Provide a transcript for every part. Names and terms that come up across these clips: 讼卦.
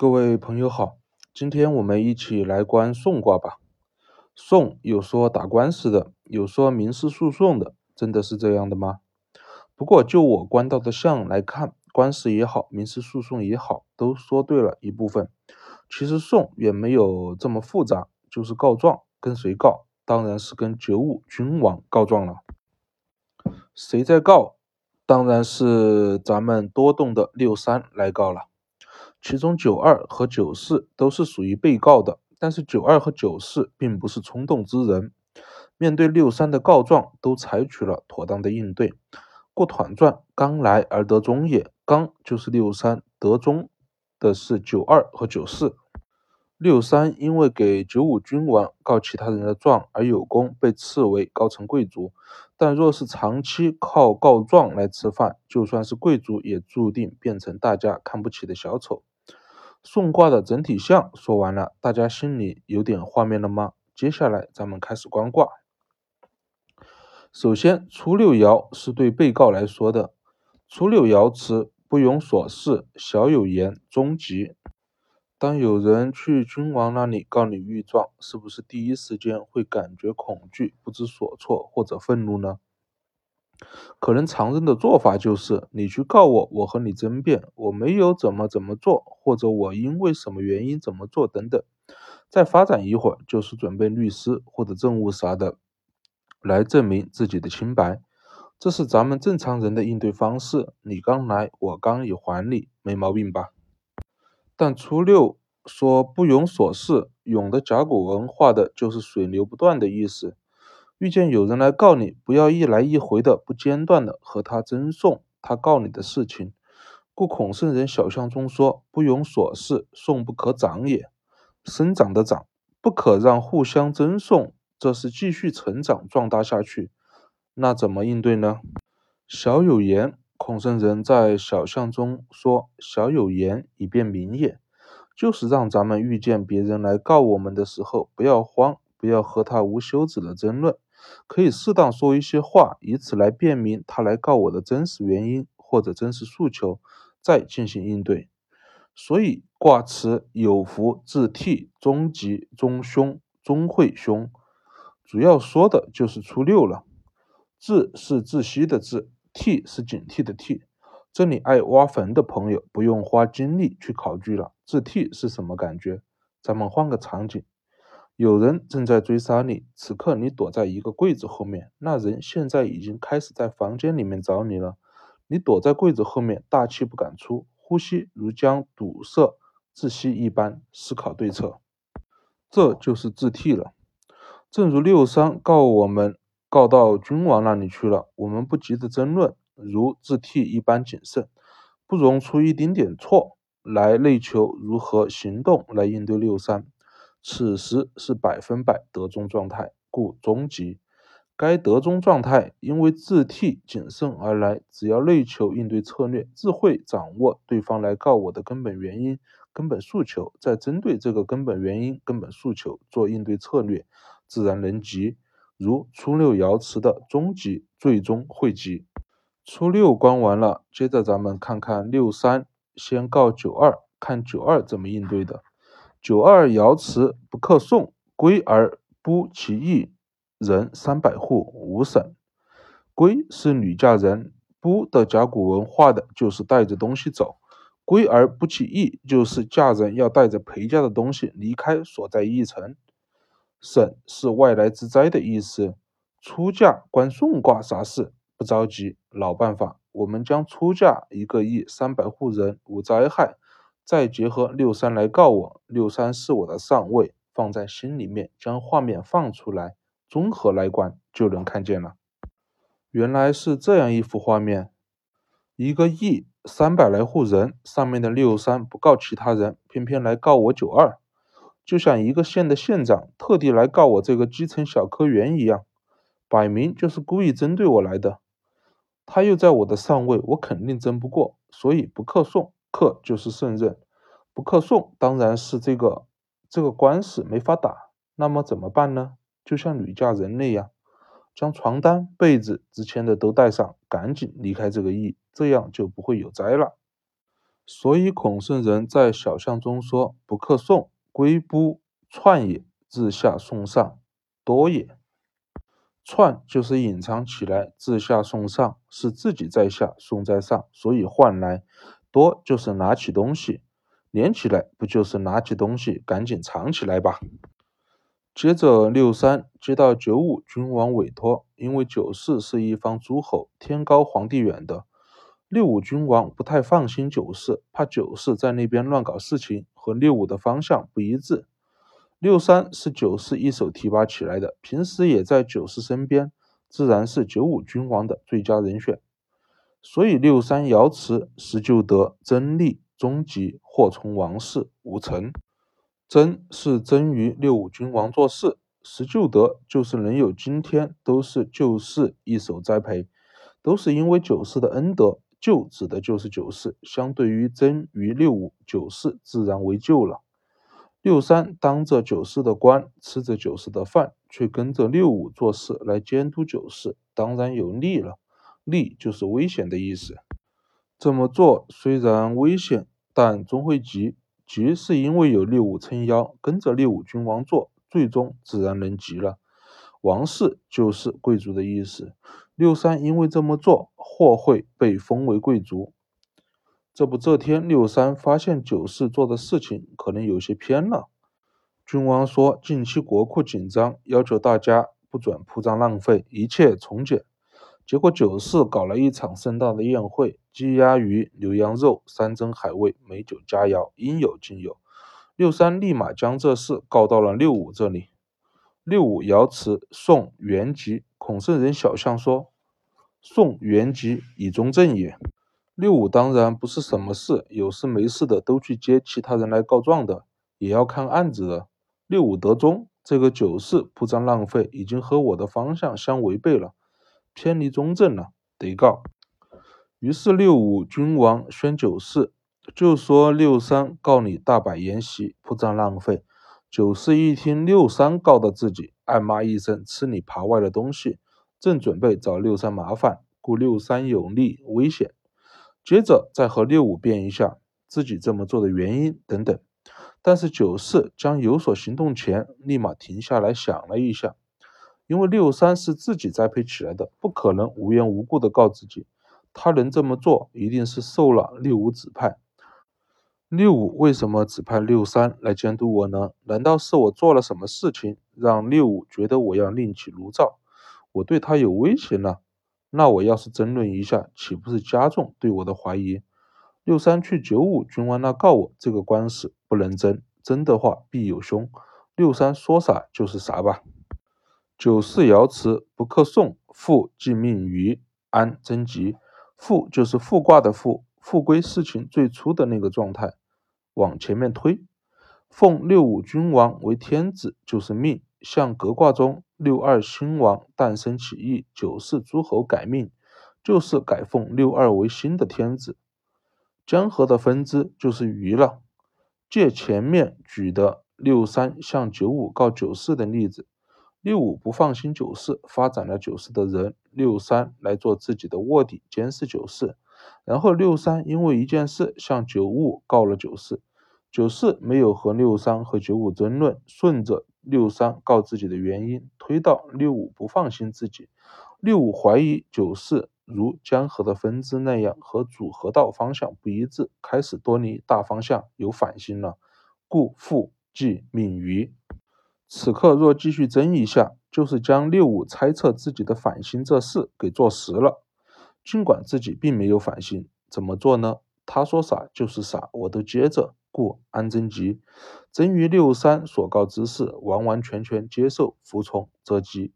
各位朋友好，今天我们一起来观讼卦吧。讼有说打官司的，有说民事诉讼的，真的是这样的吗？不过就我观到的象来看，官司也好，民事诉讼也好，都说对了一部分。其实讼也没有这么复杂，就是告状，跟谁告？当然是跟九五君王告状了。谁在告？当然是咱们多动的63来告了。其中92和94都是属于被告的，但是92和94并不是冲动之人，面对63的告状都采取了妥当的应对。故团传，刚来而得中也，刚就是63，得中的是92和94。63因为给95君王告其他人的状而有功，被赐为高层贵族，但若是长期靠告状来吃饭，就算是贵族也注定变成大家看不起的小丑。讼卦的整体象说完了，大家心里有点画面了吗？接下来咱们开始观卦。首先初六爻是对被告来说的。初六爻辞：不庸所事，小有言，终极。当有人去君王那里告你御状，是不是第一时间会感觉恐惧、不知所措或者愤怒呢？可能常人的做法就是你去告我，我和你争辩，我没有怎么做，或者我因为什么原因怎么做等等。再发展一会儿就是准备律师或者政务啥的来证明自己的清白。这是咱们正常人的应对方式，你刚来我刚也还你，没毛病吧？但初六说不庸所事，庸的甲骨文画的就是水流不断的意思。遇见有人来告你，不要一来一回的不间断的和他争讼他告你的事情。故孔圣人小象中说：不庸所事，讼不可长也。生长的长，不可让互相争讼，这是继续成长壮大下去。那怎么应对呢？小有言，孔圣人在小象中说：小有言，以便明也。就是让咱们遇见别人来告我们的时候，不要慌，不要和他无休止的争论，可以适当说一些话，以此来辨明他来告我的真实原因或者真实诉求，再进行应对。所以卦辞有福、自替、终极、中凶、中会凶，主要说的就是初六了。自是自息的自，替是警惕的替，这里爱挖坟的朋友不用花精力去考据了，自替是什么感觉？咱们换个场景，有人正在追杀你，此刻你躲在一个柜子后面，那人现在已经开始在房间里面找你了，你躲在柜子后面，大气不敢出，呼吸如将堵塞窒息一般，思考对策，这就是自替了。正如63告我们告到君王那里去了，我们不急着争论，如自替一般谨慎，不容出一丁点错，来内求如何行动来应对63。此时是100%得中状态，故终极。该得中状态因为自替谨慎而来，只要内求应对策略，自会掌握对方来告我的根本原因、根本诉求，再针对这个根本原因、根本诉求做应对策略，自然能吉。如初六爻辞的终极，最终会吉。初六观完了，接着咱们看看63先告92，看92怎么应对的。92爻辞：不克讼，归而不其役人300户，无省。归是女嫁人，不的甲骨文画的就是带着东西走，归而不其役就是嫁人要带着陪嫁的东西离开所在驿城。省是外来之灾的意思。出嫁观讼卦啥事？不着急，老办法，我们将出嫁一个亿300户人无灾害，再结合63来告我，63是我的上位，放在心里面，将画面放出来，综合来观就能看见了。原来是这样一幅画面，一个亿300来户人，上面的63不告其他人，偏偏来告我92。就像一个县的县长特地来告我这个基层小科员一样，摆明就是故意针对我来的。他又在我的上位，我肯定争不过，所以不克讼，克就是胜任，不克讼当然是这个官司没法打。那么怎么办呢？就像女嫁人那样，将床单、被子、值钱的都带上，赶紧离开这个驿，这样就不会有灾了。所以孔圣人在小象中说：不克讼，龟不篡也，自下送上，多也。篡就是隐藏起来，自下送上是自己在下，送在上，所以换来。多就是拿起东西，连起来，不就是拿起东西赶紧藏起来吧。接着63接到95君王委托，因为94是一方诸侯，天高皇帝远的。65君王不太放心94，怕94在那边乱搞事情，和65的方向不一致。63是94一手提拔起来的，平时也在94身边，自然是95君王的最佳人选。所以63爻辞：时就得，真利，终极，祸从王室，无成。真是真于65君王做事，时就得就是能有今天，都是94一手栽培，都是因为94的恩德。就指的就是94，相对于真于65，94自然为就了。63当着94的官，吃着94的饭，却跟着65做事来监督94，当然有利了。利就是危险的意思。这么做虽然危险，但终会急。急是因为有65撑腰，跟着65君王做，最终自然能急了。王室就是贵族的意思。63因为这么做，或会被封为贵族。这天63发现94做的事情可能有些偏了。君王说近期国库紧张，要求大家不准铺张浪费，一切从简。结果94搞了一场盛大的宴会，鸡鸭鱼牛羊肉山珍海味，美酒佳肴，应有尽有。63立马将这事告到了65这里。65爻辞：宋元吉。孔圣人小象说：宋元吉，以中正也。65当然不是什么事有事没事的都去接其他人来告状的，也要看案子的。65得中，这个94铺张浪费已经和我的方向相违背了，偏离中正了，得告。于是65君王宣94，就说63告你大摆筵席，铺张浪费。94一听63告到自己，暗骂一声吃你扒外的东西，正准备找63麻烦，故63有利危险。接着再和65辩一下自己这么做的原因等等。但是94将有所行动前立马停下来想了一下，因为63是自己栽培起来的，不可能无缘无故的告自己，他能这么做一定是受了65指派。65为什么指派63来监督我呢？难道是我做了什么事情让65觉得我要另起炉灶，我对他有威胁呢？那我要是争论一下，岂不是加重对我的怀疑？63去95君王那告我，这个官司不能争，争的话必有凶。63说啥就是啥吧。94爻辞：不克讼，父既命于安贞吉。父就是复卦的父，复归事情最初的那个状态，往前面推。奉65君王为天子，就是命，像革卦中62新王诞生起义，94诸侯改命，就是改奉62为新的天子。江河的分支就是禹了。借前面举的63向95告94的例子，65不放心94，发展了94的人，63来做自己的卧底，监视94。然后63因为一件事向95告了94，94没有和63和95争论，顺着63告自己的原因推到65不放心自己，65怀疑94如江河的分支那样和主河道方向不一致，开始多离大方向，有反心了，故父既命于。此刻若继续争一下，就是将65猜测自己的反心这事给做实了。尽管自己并没有反心，怎么做呢？他说啥就是啥，我都接着，故安贞吉。真于63所告之事，完完全全接受服从则吉。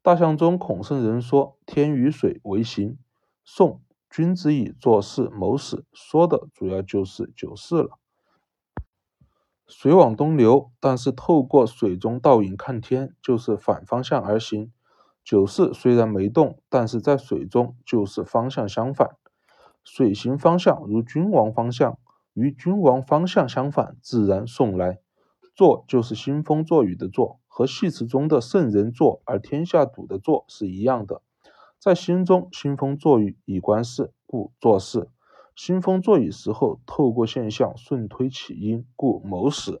大象中孔圣人说：天与水为行。宋君子以做事谋始，说的主要就是94了。水往东流，但是透过水中倒影看天，就是反方向而行。94虽然没动，但是在水中就是方向相反。水行方向如君王方向，与君王方向相反，自然送来。作就是兴风作雨的作，和戏词中的圣人作而天下睹的作是一样的。在心中兴风作雨以观事，故作事。兴风作雨时候透过现象顺推起因，故谋死。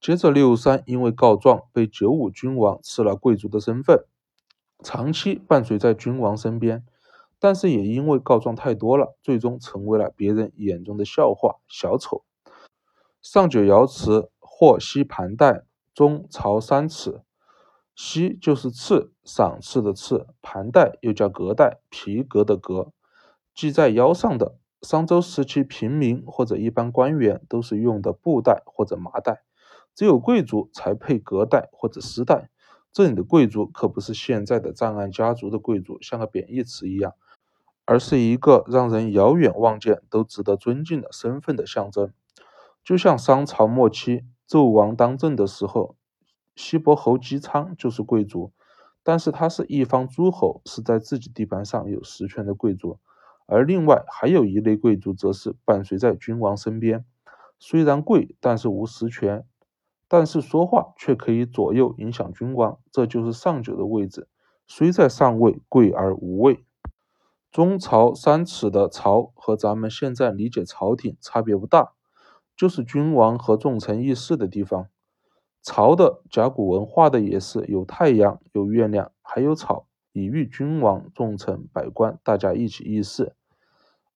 接着653因为告状被95君王赐了贵族的身份，长期伴随在君王身边，但是也因为告状太多了，最终成为了别人眼中的笑话小丑。上九爻辞，或膝盘带，中朝3尺。膝就是刺，赏刺的刺，盘带又叫革带，皮革的革，系在腰上的。商周时期平民或者一般官员都是用的布带或者麻带，只有贵族才配革带或者丝带。这里的贵族可不是现在的障碍家族的贵族像个贬义词一样，而是一个让人遥远望见都值得尊敬的身份的象征。就像商朝末期纣王当政的时候，西伯侯姬昌就是贵族，但是他是一方诸侯，是在自己地盘上有实权的贵族。而另外还有一类贵族则是伴随在君王身边，虽然贵但是无实权，但是说话却可以左右影响君王，这就是上九的位置，虽在上位，贵而无位。中朝3尺的朝和咱们现在理解朝廷差别不大，就是君王和众臣议事的地方。朝的甲骨文画的也是有太阳有月亮还有草，以喻君王众臣百官大家一起议事。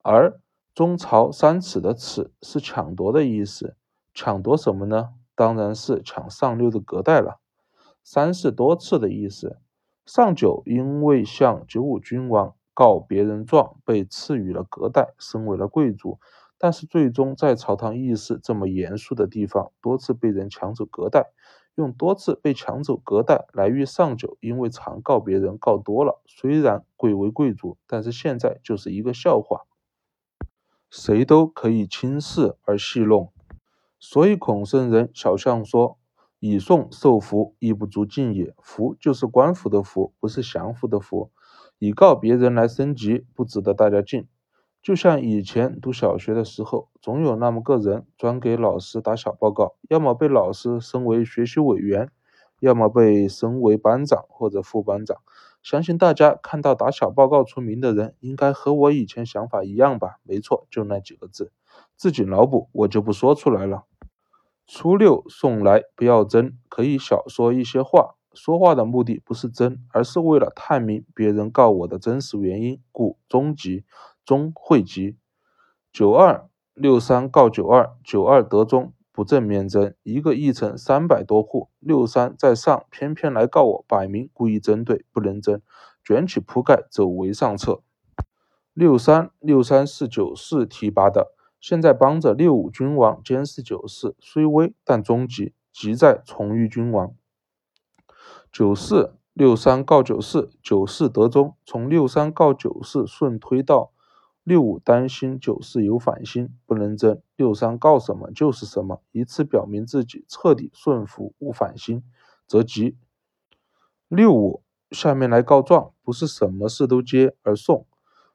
而中朝3尺的尺是抢夺的意思，抢夺什么呢？当然是抢上六的革带了。三是多次的意思，上九因为向95君王告别人状被赐予了革带，升为了贵族，但是最终在朝堂议事这么严肃的地方多次被人抢走革带，用多次被抢走革带来喻上九因为常告别人告多了，虽然贵为贵族，但是现在就是一个笑话，谁都可以轻视而戏弄。所以孔圣人小象说，以宋受服亦不足进也，服就是官服的服，不是降服的服，以告别人来升级，不值得大家敬。就像以前读小学的时候，总有那么个人专给老师打小报告，要么被老师升为学习委员，要么被升为班长或者副班长。相信大家看到打小报告出名的人应该和我以前想法一样吧？没错，就那几个字，自己脑补，我就不说出来了。初六送来不要争，可以少说一些话，说话的目的不是争，而是为了探明别人告我的真实原因，故终极，终会极。92 63告92， 92得中，不正面争，一个议程300多户，63在上，偏偏来告我，摆明故意针对，不能争，卷起铺盖，走为上策。63 6349是提拔的，现在帮着65君王监视94，虽微但终极，极在从于君王。94 63告94， 94得中，从63告94顺推到65担心94有反心，不能争，63告什么就是什么，一次表明自己彻底顺服无反心，则吉。65下面来告状，不是什么事都接，而送，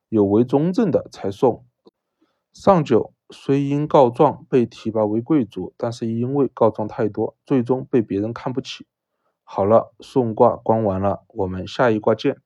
有违中正的才送。上九虽因告状被提拔为贵族，但是因为告状太多，最终被别人看不起。好了，讼卦观完了，我们下一卦见。